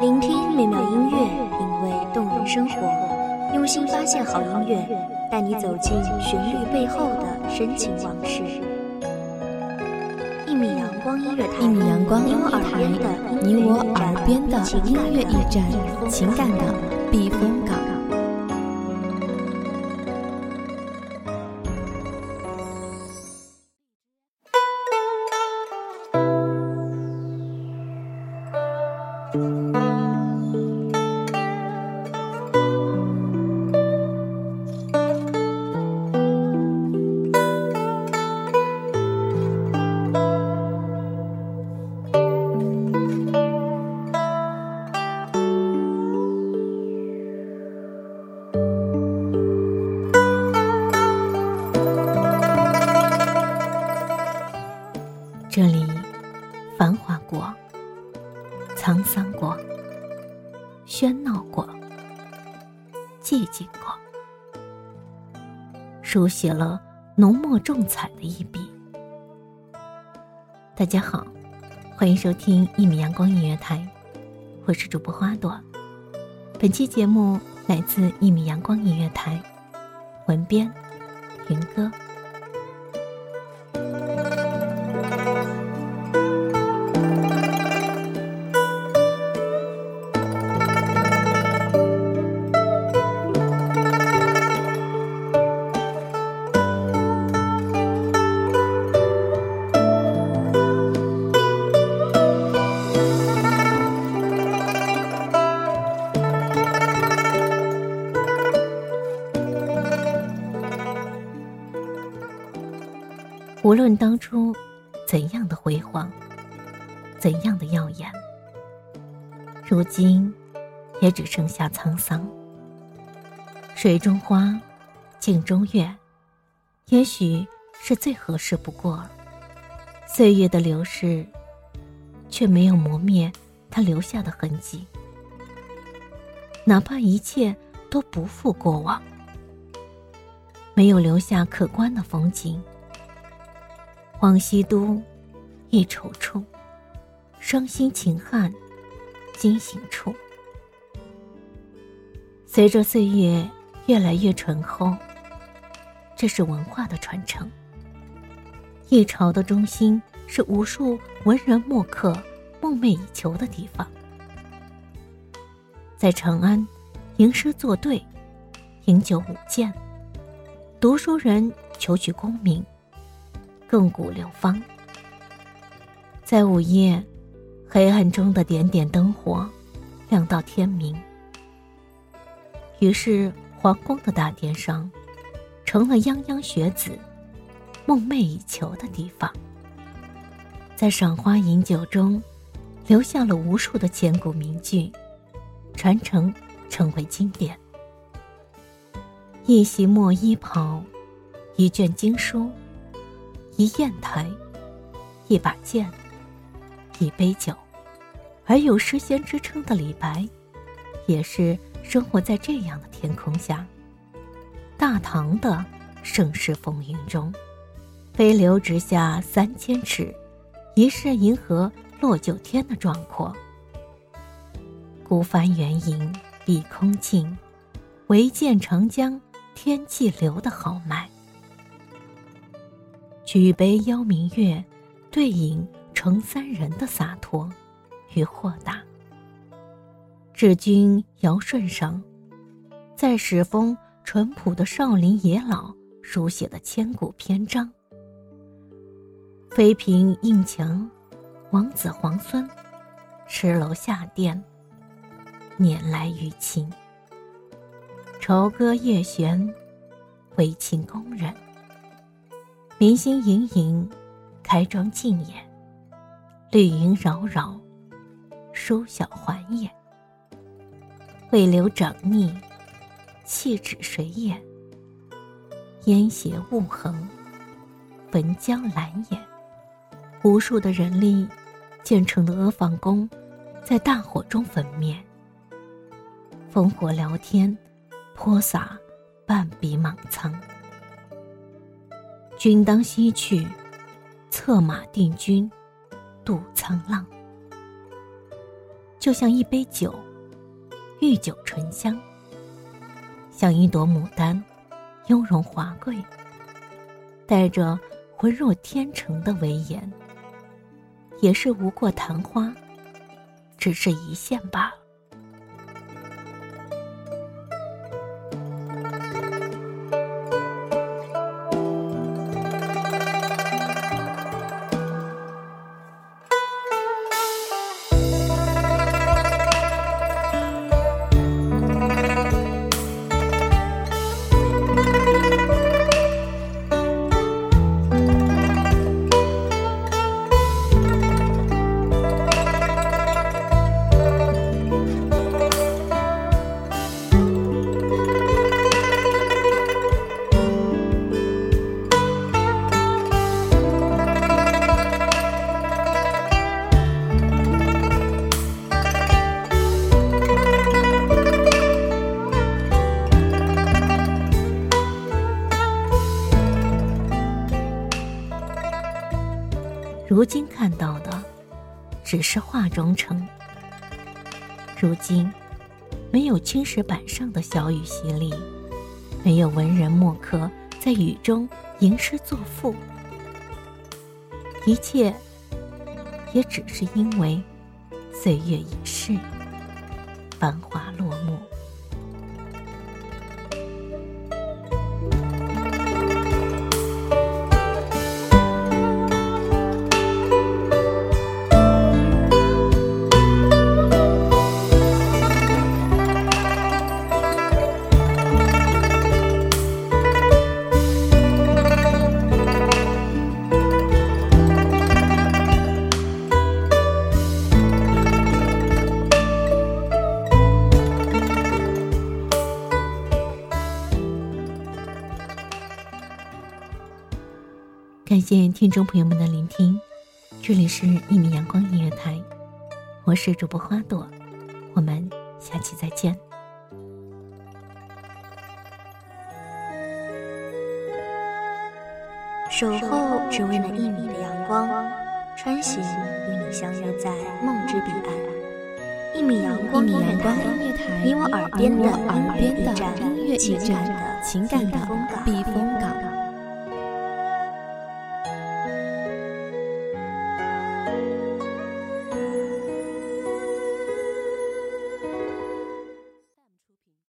聆听美妙音乐，品味动人生活，用心发现好音乐，带你走进旋律背后的深情往事。一米阳光音乐台，你我耳边的音乐驿站，情感港避风港。这里繁华过，沧桑过，喧闹过，寂静过，书写了浓墨重彩的一笔。大家好，欢迎收听一米阳光音乐台，我是主播花朵。本期节目来自一米阳光音乐台，文编云歌。无论当初怎样的辉煌，怎样的耀眼，如今也只剩下沧桑。水中花，镜中月，也许是最合适不过。岁月的流逝却没有磨灭它留下的痕迹，哪怕一切都不复过往，没有留下可观的风景，往西都，一踌躇，伤心秦汉，惊醒处。随着岁月越来越醇厚，这是文化的传承。一朝的中心是无数文人墨客梦寐以求的地方。在长安，吟诗作对，饮酒舞剑，读书人求取功名，亘古流芳。在午夜黑暗中的点点灯火亮到天明，于是皇宫的大殿上成了泱泱学子梦寐以求的地方。在赏花饮酒中留下了无数的千古名句，传承成为经典。一袭墨衣袍，一卷经书，一砚台，一把剑，一杯酒，而有诗仙之称的李白，也是生活在这样的天空下。大唐的盛世风云中，飞流直下3000尺，疑是银河落九天的壮阔。孤帆远影碧空尽，唯见长江天际流的豪迈。举杯邀明月，对影成三人的洒脱与豁达。治君尧舜上，在史风淳朴的少林野老书写的千古篇章。妃嫔印墙，王子皇孙，石楼下殿，年来余情。朝歌夜悬，为秦宫人。民心盈盈，开庄尽也；绿云扰扰，书晓还也。魏流长逆，弃止谁也？烟斜雾横，闻江蓝也。无数的人力建成的阿房宫，在大火中焚灭。烽火燎天，泼洒半壁莽苍。君当西去，策马定军，渡沧浪。就像一杯酒，御酒醇香，像一朵牡丹，雍容华贵，带着浑若天成的威严，也是无过昙花，只是一现罢了。如今看到的只是画中城，如今没有青石板上的小雨淅沥，没有文人墨客在雨中吟诗作赋，一切也只是因为岁月已逝，繁华落幕。感谢听众朋友们的聆听，这里是1米阳光音乐台，我是主播花朵，我们下期再见。守候只为那1米的阳光，穿行与你相约在梦之彼岸。1米阳光音乐台，你我耳边的音乐驿站，情感的避风港。